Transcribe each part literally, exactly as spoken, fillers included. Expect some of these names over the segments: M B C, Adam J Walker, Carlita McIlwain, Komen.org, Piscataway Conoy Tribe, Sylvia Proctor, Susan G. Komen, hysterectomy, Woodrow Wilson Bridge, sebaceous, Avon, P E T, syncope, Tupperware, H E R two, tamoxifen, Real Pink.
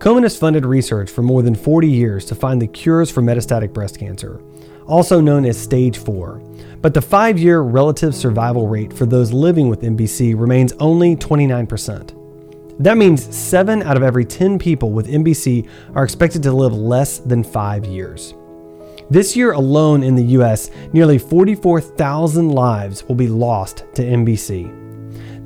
Komen has funded research for more than forty years to find the cures for metastatic breast cancer, also known as stage four, but the five-year relative survival rate for those living with M B C remains only twenty-nine percent. That means seven out of every ten people with M B C are expected to live less than five years. This year alone in the U S, nearly forty-four thousand lives will be lost to M B C.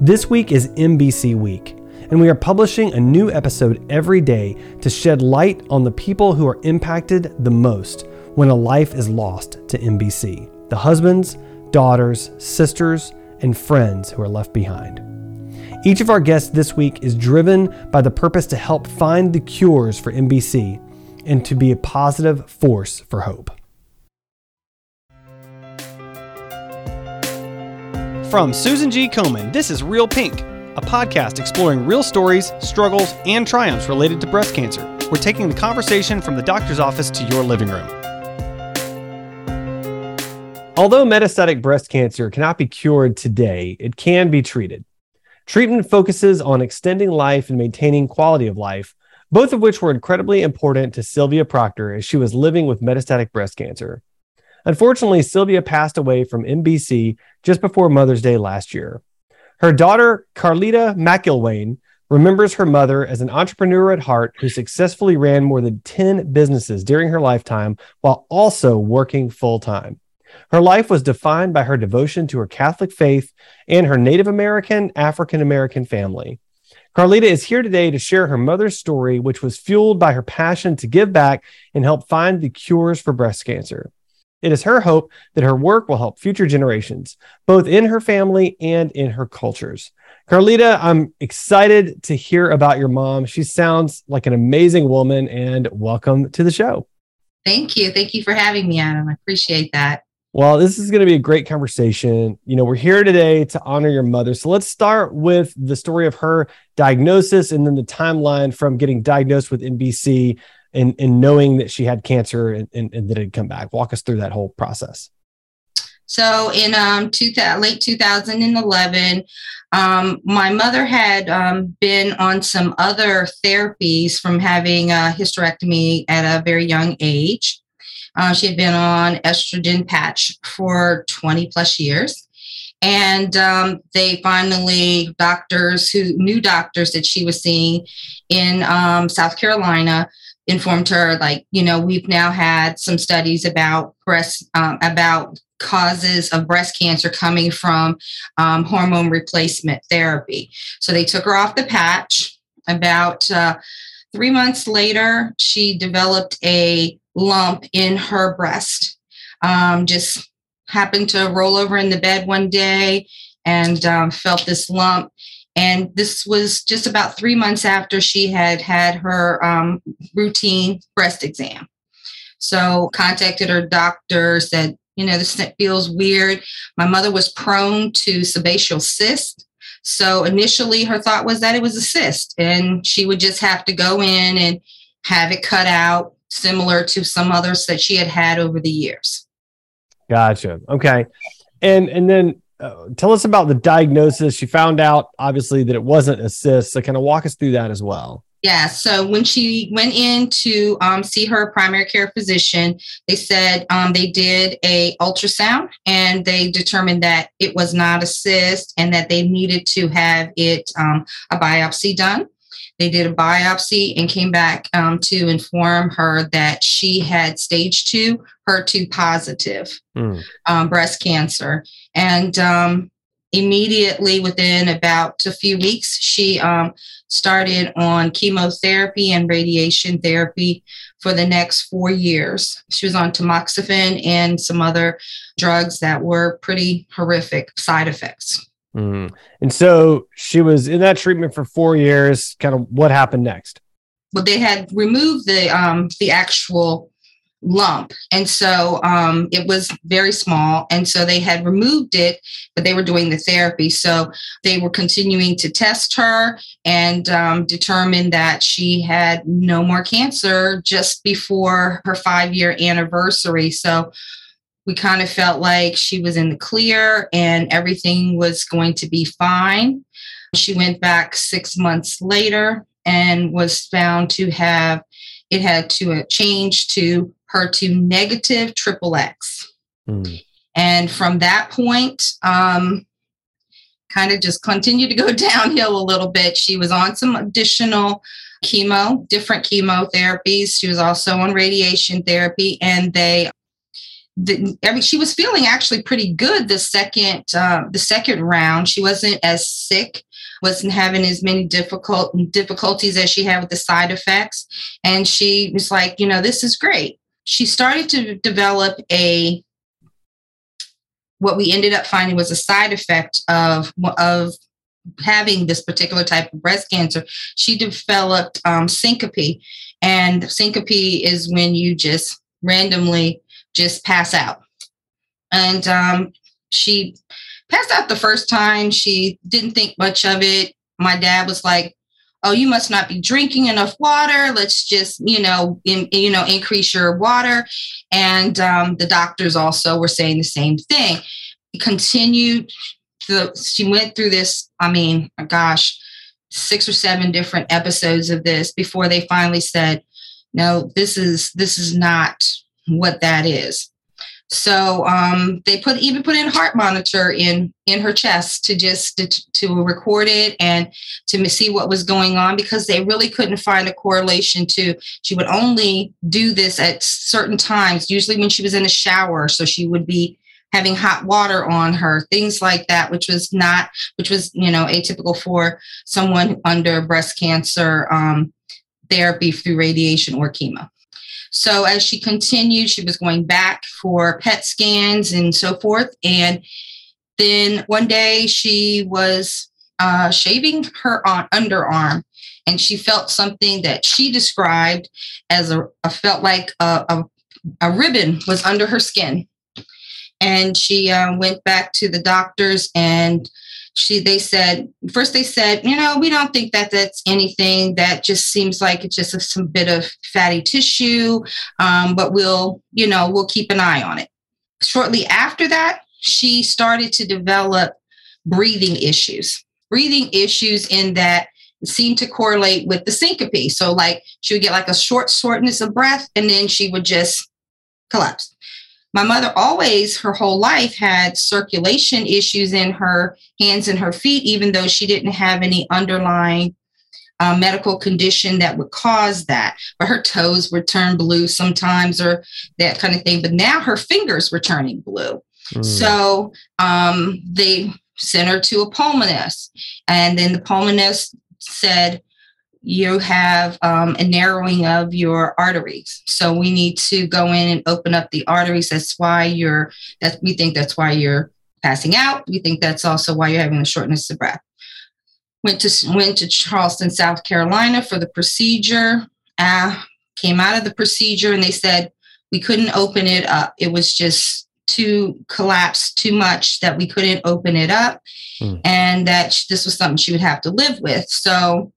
This week is M B C Week, and we are publishing a new episode every day to shed light on the people who are impacted the most when a life is lost to M B C: the husbands, daughters, sisters, and friends who are left behind. Each of our guests this week is driven by the purpose to help find the cures for M B C and to be a positive force for hope. From Susan G. Komen, this is Real Pink, a podcast exploring real stories, struggles, and triumphs related to breast cancer. We're taking the conversation from the doctor's office to your living room. Although metastatic breast cancer cannot be cured today, it can be treated. Treatment focuses on extending life and maintaining quality of life, both of which were incredibly important to Sylvia Proctor as she was living with metastatic breast cancer. Unfortunately, Sylvia passed away from M B C just before Mother's Day last year. Her daughter, Carlita McIlwain, remembers her mother as an entrepreneur at heart who successfully ran more than ten businesses during her lifetime while also working full-time. Her life was defined by her devotion to her Catholic faith and her Native American, African American family. Carlita is here today to share her mother's story, which was fueled by her passion to give back and help find the cures for breast cancer. It is her hope that her work will help future generations, both in her family and in her cultures. Carlita, I'm excited to hear about your mom. She sounds like an amazing woman, and welcome to the show. Thank you. Thank you for having me, Adam. I appreciate that. Well, this is going to be a great conversation. You know, we're here today to honor your mother. So let's start with the story of her diagnosis and then the timeline from getting diagnosed with M B C and, and knowing that she had cancer and, and, and that it had come back. Walk us through that whole process. So in um, two, late two thousand eleven, um, my mother had um, been on some other therapies from having a hysterectomy at a very young age. Uh, she had been on estrogen patch for twenty plus years. And um, they finally, doctors who knew doctors that she was seeing in um, South Carolina informed her, like, you know, we've now had some studies about breast, um, about causes of breast cancer coming from um, hormone replacement therapy. So they took her off the patch. About uh, three months later, she developed a lump in her breast. Um, just happened to roll over in the bed one day and um, felt this lump. And this was just about three months after she had had her um, routine breast exam. So contacted her doctor, said, you know, this feels weird. My mother was prone to sebaceous cysts. So initially her thought was that it was a cyst and she would just have to go in and have it cut out, similar to some others that she had had over the years. Gotcha. Okay. And and then uh, tell us about the diagnosis. She found out, obviously, that it wasn't a cyst. So kind of walk us through that as well. Yeah. So when she went in to um, see her primary care physician, they said um, they did a ultrasound and they determined that it was not a cyst and that they needed to have it um, a biopsy done. They did a biopsy and came back um, to inform her that she had stage two, H E R two positive mm. um, breast cancer. And um, immediately within about a few weeks, she um, started on chemotherapy and radiation therapy for the next four years. She was on tamoxifen and some other drugs that were pretty horrific side effects. Mm. And so she was in that treatment for four years. Kind of what happened next? Well, they had removed the um, the actual lump. And so um, it was very small. And so they had removed it, but they were doing the therapy. So they were continuing to test her and um, determined that she had no more cancer just before her five-year anniversary. So we kind of felt like she was in the clear and everything was going to be fine. She went back six months later and was found to have, it had to uh, change to H E R two negative triple X. Mm. And from that point, um, kind of just continued to go downhill a little bit. She was on some additional chemo, different chemotherapies. She was also on radiation therapy, and they, the, I mean, she was feeling actually pretty good the second, uh, the second round. She wasn't as sick, wasn't having as many difficult difficulties as she had with the side effects. And she was like, you know, this is great. She started to develop a, what we ended up finding was a side effect of, of having this particular type of breast cancer. She developed um, syncope, and syncope is when you just randomly just pass out. And um, she passed out the first time. She didn't think much of it. My dad was like, oh, you must not be drinking enough water. Let's just, you know, in, you know, increase your water. And um, the doctors also were saying the same thing. Continued. The, she went through this, I mean, gosh, six or seven different episodes of this before they finally said, no, this is this is not what that is. So um, they put even put in heart monitor in in her chest to just to, to record it and to see what was going on, because they really couldn't find a correlation to, she would only do this at certain times, usually when she was in a shower. So she would be having hot water on her, things like that, which was not, which was, you know, atypical for someone under breast cancer um, therapy through radiation or chemo. So as she continued, she was going back for P E T scans and so forth. And then one day she was uh, shaving her on underarm, and she felt something that she described as a, a felt like a, a, a ribbon was under her skin. And she uh, went back to the doctors, and she, they said, first they said, you know, we don't think that that's anything. That just seems like it's just a, some bit of fatty tissue, um, but we'll, you know, we'll keep an eye on it. Shortly after that, she started to develop breathing issues, breathing issues in that it seemed to correlate with the syncope. So like she would get like a short shortness of breath, and then she would just collapse. My mother always, her whole life, had circulation issues in her hands and her feet, even though she didn't have any underlying uh, medical condition that would cause that. But her toes would turn blue sometimes, or that kind of thing. But now her fingers were turning blue. Mm. So um, they sent her to a pulmonist. And then the pulmonist said, you have um, a narrowing of your arteries. So we need to go in and open up the arteries. That's why you're, that we think that's why you're passing out. We think that's also why you're having a shortness of breath. Went to, went to Charleston, South Carolina for the procedure, uh, came out of the procedure, and they said, we couldn't open it up. It was just too collapsed too much that we couldn't open it up. Mm. And that this was something she would have to live with. So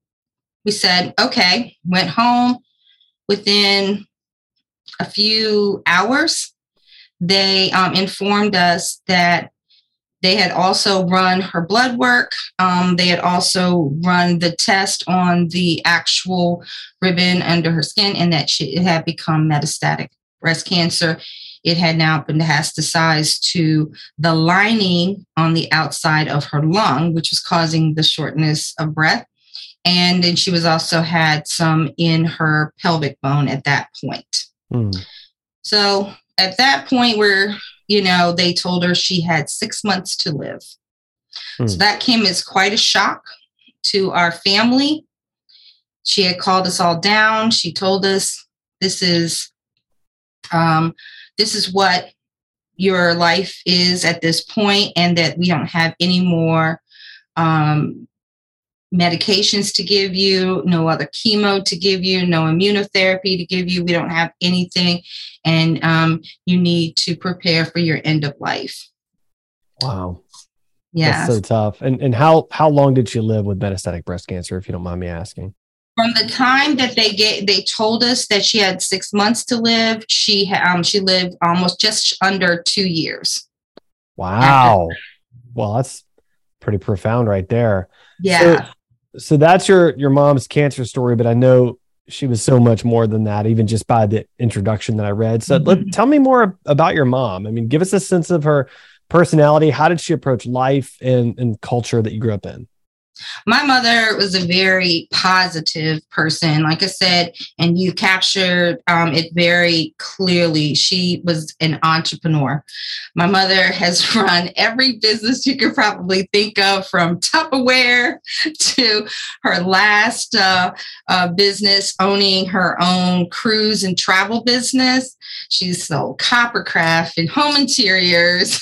we said, okay, went home. Within a few hours, they um, informed us that they had also run her blood work. Um, they had also run the test on the actual ribbon under her skin, and that she, it had become metastatic breast cancer. It had now been metastasized to the lining on the outside of her lung, which was causing the shortness of breath. And then she was also had some in her pelvic bone at that point. Mm. So at that point where, you know, they told her she had six months to live. Mm. So that came as quite a shock to our family. She had called us all down. She told us, this is, um, this is what your life is at this point, and that we don't have any more, um, medications to give you, no other chemo to give you, no immunotherapy to give you. We don't have anything. And um, you need to prepare for your end of life. Wow. Yeah. That's so tough. And and how, how long did she live with metastatic breast cancer, if you don't mind me asking? From the time that they get, they told us that she had six months to live, she, um, she lived almost just under two years. Wow. After. Well, that's pretty profound right there. Yeah. So, so that's your, your mom's cancer story, but I know she was so much more than that, even just by the introduction that I read. So mm-hmm. let, tell me more about your mom. I mean, give us a sense of her personality. How did she approach life and, and culture that you grew up in? My mother was a very positive person, like I said, and you captured um, it very clearly. She was an entrepreneur. My mother has run every business you could probably think of, from Tupperware to her last uh, uh, business, owning her own cruise and travel business. She's sold copper craft and home interiors.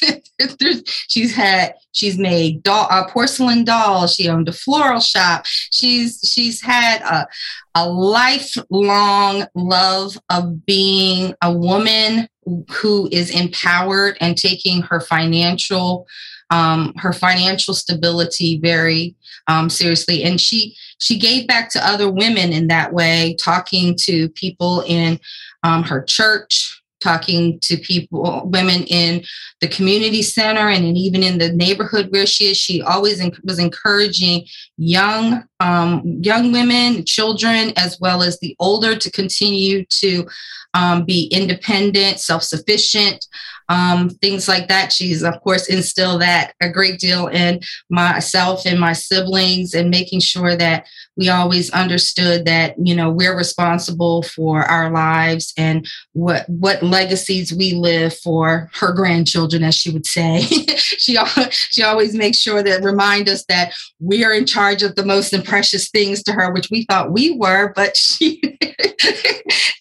she's had, she's made doll, uh, porcelain dolls. She owned a floral shop. She's, she's had a, a lifelong love of being a woman who is empowered and taking her financial, um, her financial stability very um, seriously. And she, she gave back to other women in that way, talking to people in um, her church, talking to people, women in the community center, and in, even in the neighborhood where she is. She always in, was encouraging young, um, young women, children, as well as the older, to continue to um, be independent, self-sufficient, um, things like that. She's, of course, instilled that a great deal in myself and my siblings, and making sure that we always understood that, you know, we're responsible for our lives and what what legacies we live for her grandchildren, as she would say. she, she always makes sure that, remind us that we are in charge of the most and precious things to her, which we thought we were, but she,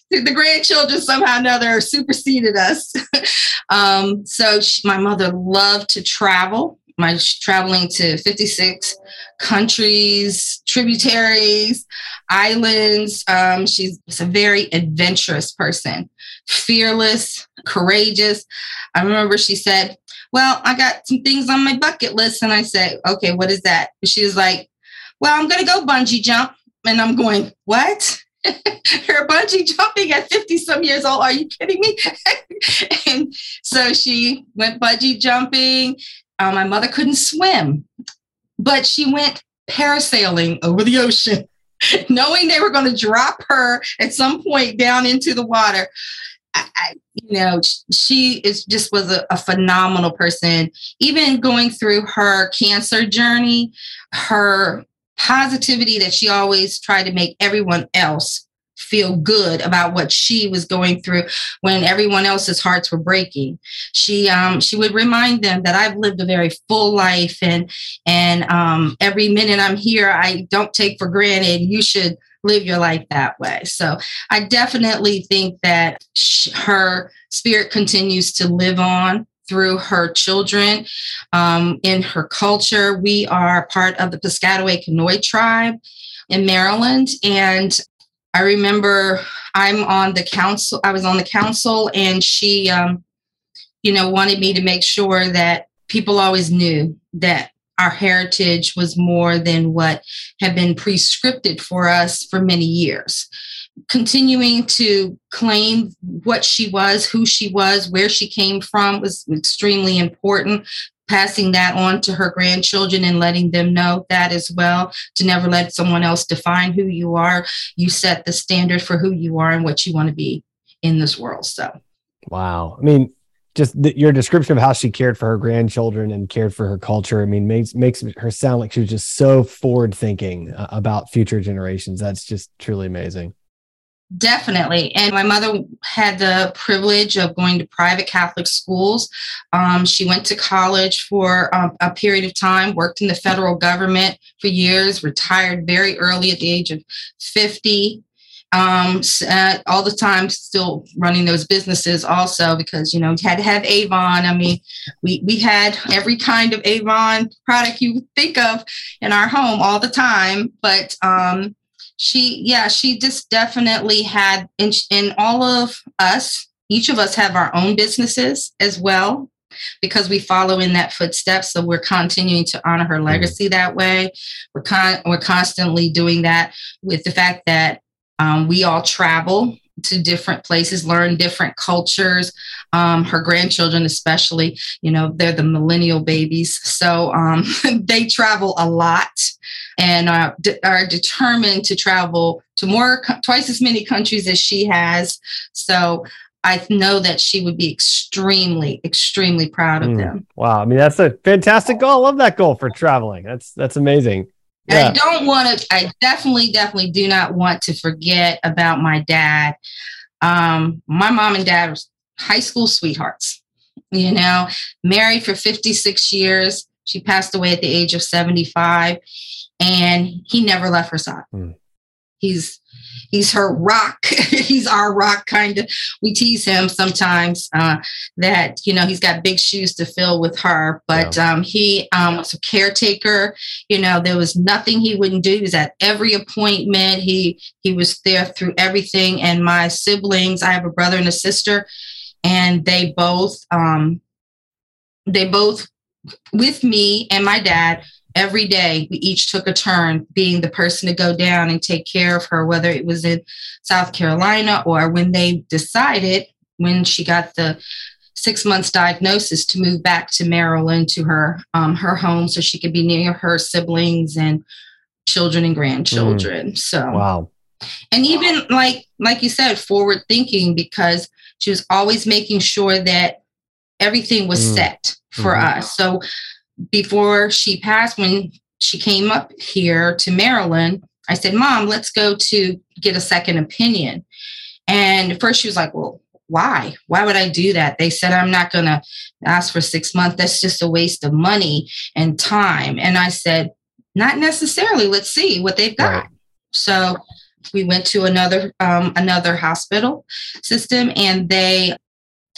the grandchildren somehow or another superseded us. um, so she, my mother loved to travel. My traveling to fifty-six countries, tributaries, islands. Um, she's a very adventurous person, fearless, courageous. I remember she said, well, I got some things on my bucket list. And I said, okay, what is that? And she was like, well, I'm going to go bungee jump. And I'm going, what? Her bungee jumping at fifty some years old. Are you kidding me? And so she went bungee jumping. Uh, my mother couldn't swim, but she went parasailing over the ocean, knowing they were going to drop her at some point down into the water. I, I, you know, she is just was a, a phenomenal person. Even going through her cancer journey, her positivity that she always tried to make everyone else feel good about what she was going through when everyone else's hearts were breaking. She um, she would remind them that I've lived a very full life, and and um, every minute I'm here, I don't take for granted. You should live your life that way. So I definitely think that she, her spirit continues to live on through her children, um, in her culture. We are part of the Piscataway Conoy Tribe in Maryland, and I remember I'm on the council. I was on the council, and she, um, you know, wanted me to make sure that people always knew that our heritage was more than what had been prescripted for us for many years. Continuing to claim what she was, who she was, where she came from was extremely important. Passing that on to her grandchildren and letting them know that as well, to never let someone else define who you are. You set the standard for who you are and what you want to be in this world. So, wow. I mean, just the, your description of how she cared for her grandchildren and cared for her culture, I mean, makes, makes her sound like she was just so forward thinking uh, about future generations. That's just truly amazing. Definitely. And my mother had the privilege of going to private Catholic schools. Um, she went to college for um, a period of time, worked in the federal government for years, retired very early at the age of fifty. Um, uh, all the time still running those businesses also, because, you know, we had to have Avon. I mean, we, we had every kind of Avon product you think of in our home all the time. But, um, She, yeah, she just definitely had, in, in all of us, each of us have our own businesses as well, because we follow in that footsteps. So we're continuing to honor her legacy that way. We're con- we're constantly doing that with the fact that um, we all travel to different places, learn different cultures. Um, her grandchildren, especially, you know, they're the millennial babies. So um, they travel a lot. and are, de- are determined to travel to more, twice as many countries as she has. So I know that she would be extremely, extremely proud of mm. them. Wow. I mean, that's a fantastic goal. I love that goal for traveling. That's, that's amazing. Yeah. I don't want to, I definitely, definitely do not want to forget about my dad. Um, my mom and dad were high school sweethearts, you know, married for fifty-six years. She passed away at the age of seventy-five, and he never left her side. Mm. He's, he's her rock. He's our rock, kind of. We tease him sometimes uh, that, you know, he's got big shoes to fill with her. But yeah. um, he um, was a caretaker. You know, there was nothing he wouldn't do. He was at every appointment. He he was there through everything. And my siblings, I have a brother and a sister, and they both, um, they both with me and my dad. Every day, we each took a turn being the person to go down and take care of her, whether it was in South Carolina or when they decided, when she got the six months diagnosis, to move back to Maryland to her um, her home so she could be near her siblings and children and grandchildren. Mm. So, wow. And even like like you said, forward thinking, because she was always making sure that everything was mm. set for mm-hmm. us. So before she passed, when she came up here to Maryland, I said, Mom, let's go to get a second opinion. And at first she was like, well, why? Why would I do that? They said, I'm not going to ask for six months. That's just a waste of money and time. And I said, not necessarily. Let's see what they've got. Right. So we went to another, um, another hospital system, and they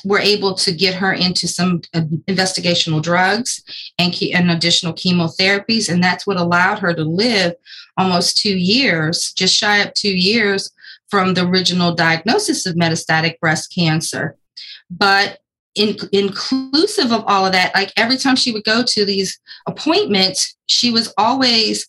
were able to get her into some uh, investigational drugs and, ke- and additional chemotherapies. And that's what allowed her to live almost two years, just shy of two years from the original diagnosis of metastatic breast cancer. But in- inclusive of all of that, like every time she would go to these appointments, she was always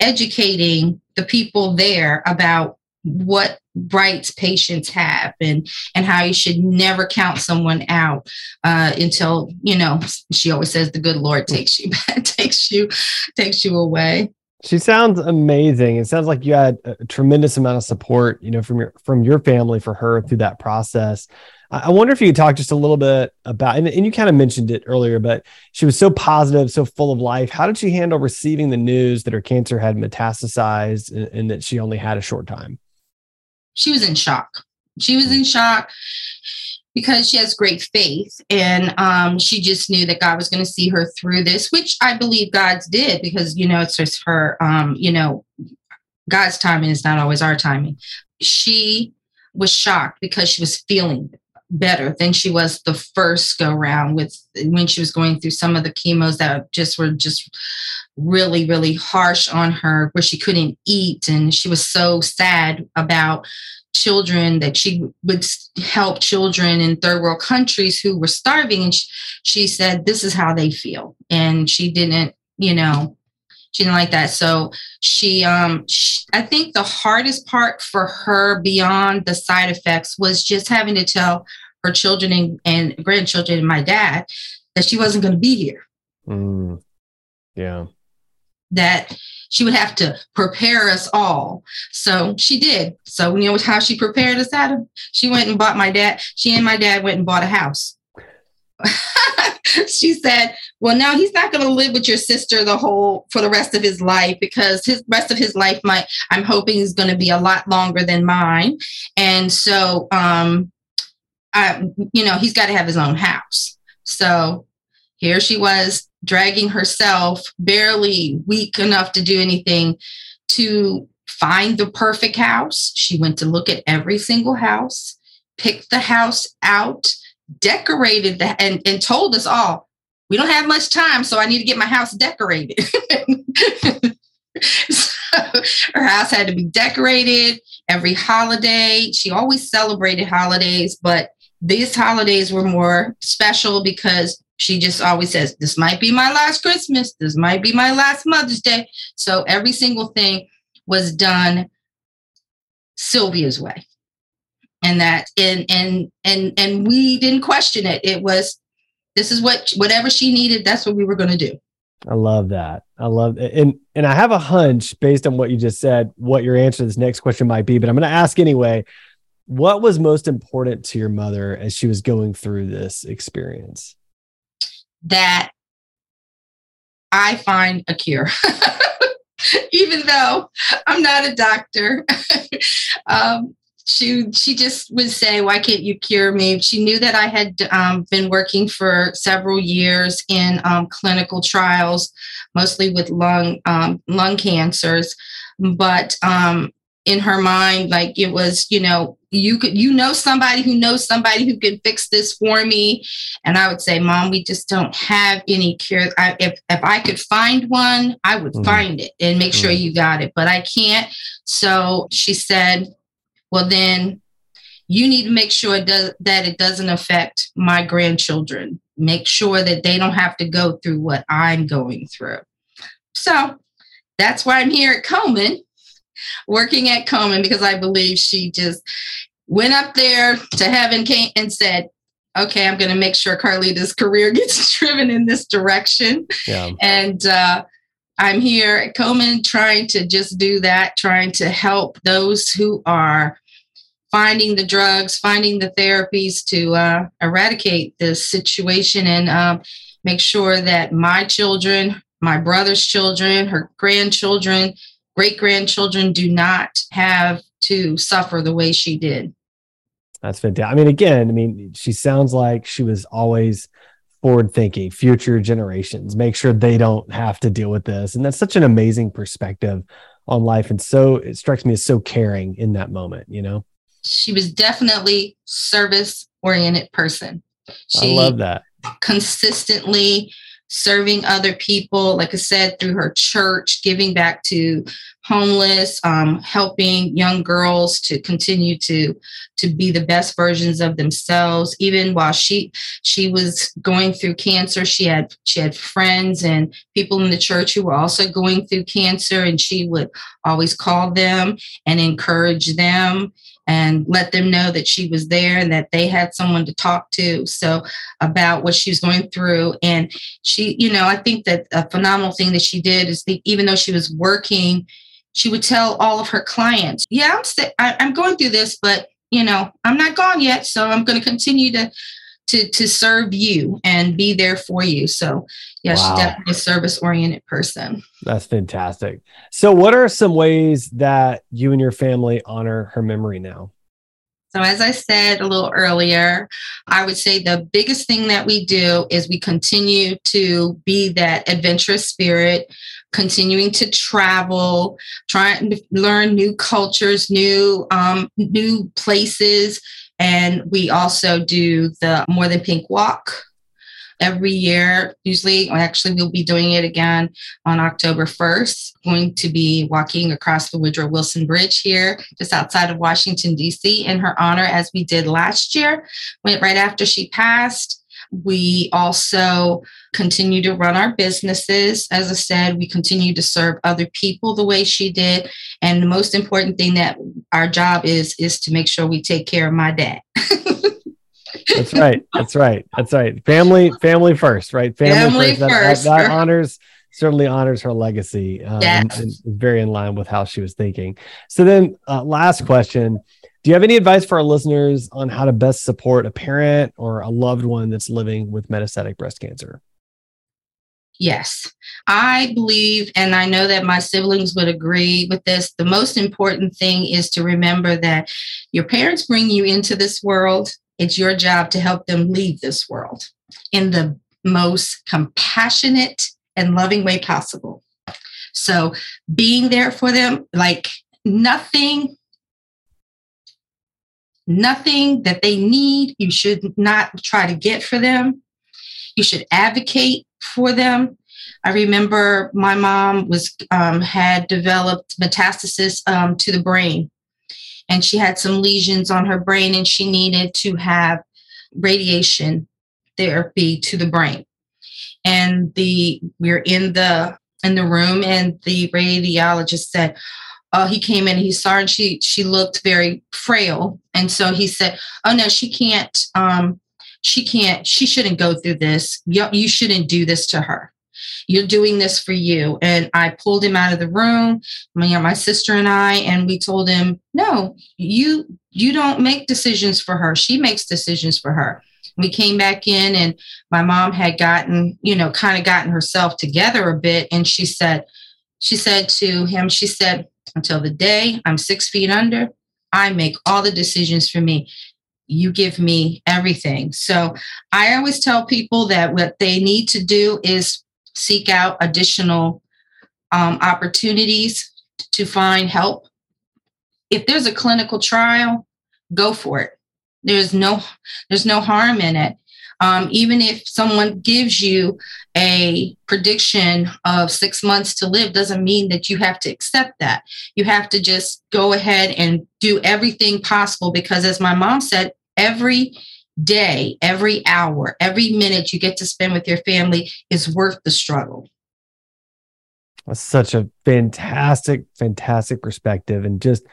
educating the people there about what rights patients have, and and how you should never count someone out uh, until, you know, she always says the good Lord takes you takes you takes you away. She sounds amazing. It sounds like you had a tremendous amount of support, you know, from your from your family for her through that process. I wonder if you could talk just a little bit about, and, and you kind of mentioned it earlier, but she was so positive, so full of life. How did she handle receiving the news that her cancer had metastasized and, and that she only had a short time? She was in shock. She was in shock because she has great faith, and um, she just knew that God was going to see her through this, which I believe God did, because, you know, it's just her, um, you know, God's timing is not always our timing. She was shocked because she was feeling better than she was the first go round with, when she was going through some of the chemos that just were just really, really harsh on her, where she couldn't eat. And she was so sad about children, that she would help children in third world countries who were starving. And she, she said, this is how they feel. And she didn't, you know, she didn't like that. So she, um, she, I think the hardest part for her beyond the side effects was just having to tell her children and, and grandchildren and my dad that she wasn't going to be here. Mm. Yeah. That she would have to prepare us all. So she did. So, you know, how she prepared us out of, she went and bought my dad, she and my dad went and bought a house. She said, well, no, he's not going to live with your sister the whole for the rest of his life, because his rest of his life might, I'm hoping, is going to be a lot longer than mine. And so, um, I, you know, he's got to have his own house. So here she was, dragging herself, barely weak enough to do anything, to find the perfect house. She went to look at every single house, picked the house out, decorated that, and, and told us all, we don't have much time, so I need to get my house decorated. So her house had to be decorated every holiday. She always celebrated holidays, but these holidays were more special because she just always says, this might be my last Christmas, this might be my last Mother's Day. So every single thing was done Sylvia's way. And that, and, and, and, and we didn't question it. It was, this is what, whatever she needed, that's what we were going to do. I love that. I love it. And, and I have a hunch based on what you just said, what your answer to this next question might be, but I'm going to ask anyway. What was most important to your mother as she was going through this experience? That I find a cure, even though I'm not a doctor. um, she she just would say, "Why can't you cure me?" She knew that I had um, been working for several years in um, clinical trials, mostly with lung um, lung cancers, but um, in her mind, like it was, you know, you could, you know, somebody who knows somebody who can fix this for me. And I would say, Mom, we just don't have any cure. I, if, if I could find one, I would mm. find it and make mm. sure you got it, but I can't. So she said, well, then you need to make sure it does, that it doesn't affect my grandchildren. Make sure that they don't have to go through what I'm going through. So that's why I'm here at Komen, working at Komen, because I believe she just went up there to heaven came and said, okay, I'm going to make sure Carlita's career gets driven in this direction. Yeah. And uh, I'm here at Komen trying to just do that, trying to help those who are finding the drugs, finding the therapies to uh, eradicate this situation and uh, make sure that my children, my brother's children, her grandchildren, great-grandchildren do not have to suffer the way she did. That's fantastic. I mean, again, I mean, she sounds like she was always forward-thinking, future generations, make sure they don't have to deal with this. And that's such an amazing perspective on life. And so it strikes me as so caring in that moment, you know? She was definitely a service-oriented person. She I love that. Consistently serving other people, like I said, through her church, giving back to homeless, um, helping young girls to continue to to be the best versions of themselves. Even while she she was going through cancer, she had she had friends and people in the church who were also going through cancer, and she would always call them and encourage them and let them know that she was there and that they had someone to talk to. So about what she was going through. And she, you know, I think that a phenomenal thing that she did is that even though she was working, she would tell all of her clients, yeah, I'm, st- I- I'm going through this, but you know, I'm not gone yet. So I'm going to continue to, to, to serve you and be there for you. So yeah, wow. She's definitely a service-oriented person. That's fantastic. So what are some ways that you and your family honor her memory now? So as I said a little earlier, I would say the biggest thing that we do is we continue to be that adventurous spirit, continuing to travel, trying to learn new cultures, new, um, new places. And we also do the More Than Pink Walk every year. Usually, or actually, we'll be doing it again on October first. Going to be walking across the Woodrow Wilson Bridge here, just outside of Washington, D C, in her honor, as we did last year, went right after she passed. We also continue to run our businesses. As I said, we continue to serve other people the way she did. And the most important thing that our job is, is to make sure we take care of my dad. That's right. That's right. That's right. Family, family first, right? Family, family first. first. That, that, that honors, certainly honors her legacy. Um, yes. And, and very in line with how she was thinking. So then uh, last question. Do you have any advice for our listeners on how to best support a parent or a loved one that's living with metastatic breast cancer? Yes, I believe, and I know that my siblings would agree with this. The most important thing is to remember that your parents bring you into this world. It's your job to help them leave this world in the most compassionate and loving way possible. So being there for them, like nothing Nothing that they need, you should not try to get for them. You should advocate for them. I remember my mom was um, had developed metastasis um, to the brain, and she had some lesions on her brain, and she needed to have radiation therapy to the brain. And the we're in the in the room, and the radiologist said, Uh, he came in, he saw her, and she, she looked very frail. And so he said, oh, no, she can't, um, she can't, she shouldn't go through this. You, you shouldn't do this to her. You're doing this for you. And I pulled him out of the room, my, my sister and I, and we told him, no, you, you don't make decisions for her. She makes decisions for her. We came back in and my mom had gotten, you know, kind of gotten herself together a bit. And she said, she said to him, she said, until the day I'm six feet under, I make all the decisions for me. You give me everything. So I always tell people that what they need to do is seek out additional um, opportunities to find help. If there's a clinical trial, go for it. There's no, there's no harm in it. Um, even if someone gives you a prediction of six months to live, doesn't mean that you have to accept that. You have to just go ahead and do everything possible because, as my mom said, every day, every hour, every minute you get to spend with your family is worth the struggle. That's such a fantastic, fantastic perspective, and just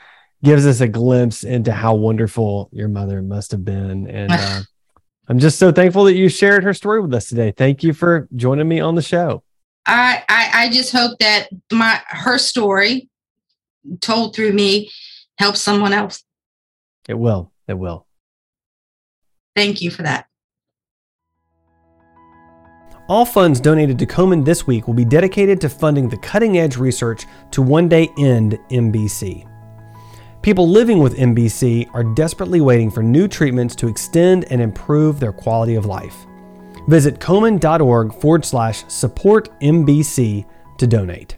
gives us a glimpse into how wonderful your mother must have been. And uh, I'm just so thankful that you shared her story with us today. Thank you for joining me on the show. I, I, I just hope that my her story told through me helps someone else. It will. It will. Thank you for that. All funds donated to Komen this week will be dedicated to funding the cutting-edge research to one day end M B C. People living with M B C are desperately waiting for new treatments to extend and improve their quality of life. Visit Komen.org forward slash support M B C to donate.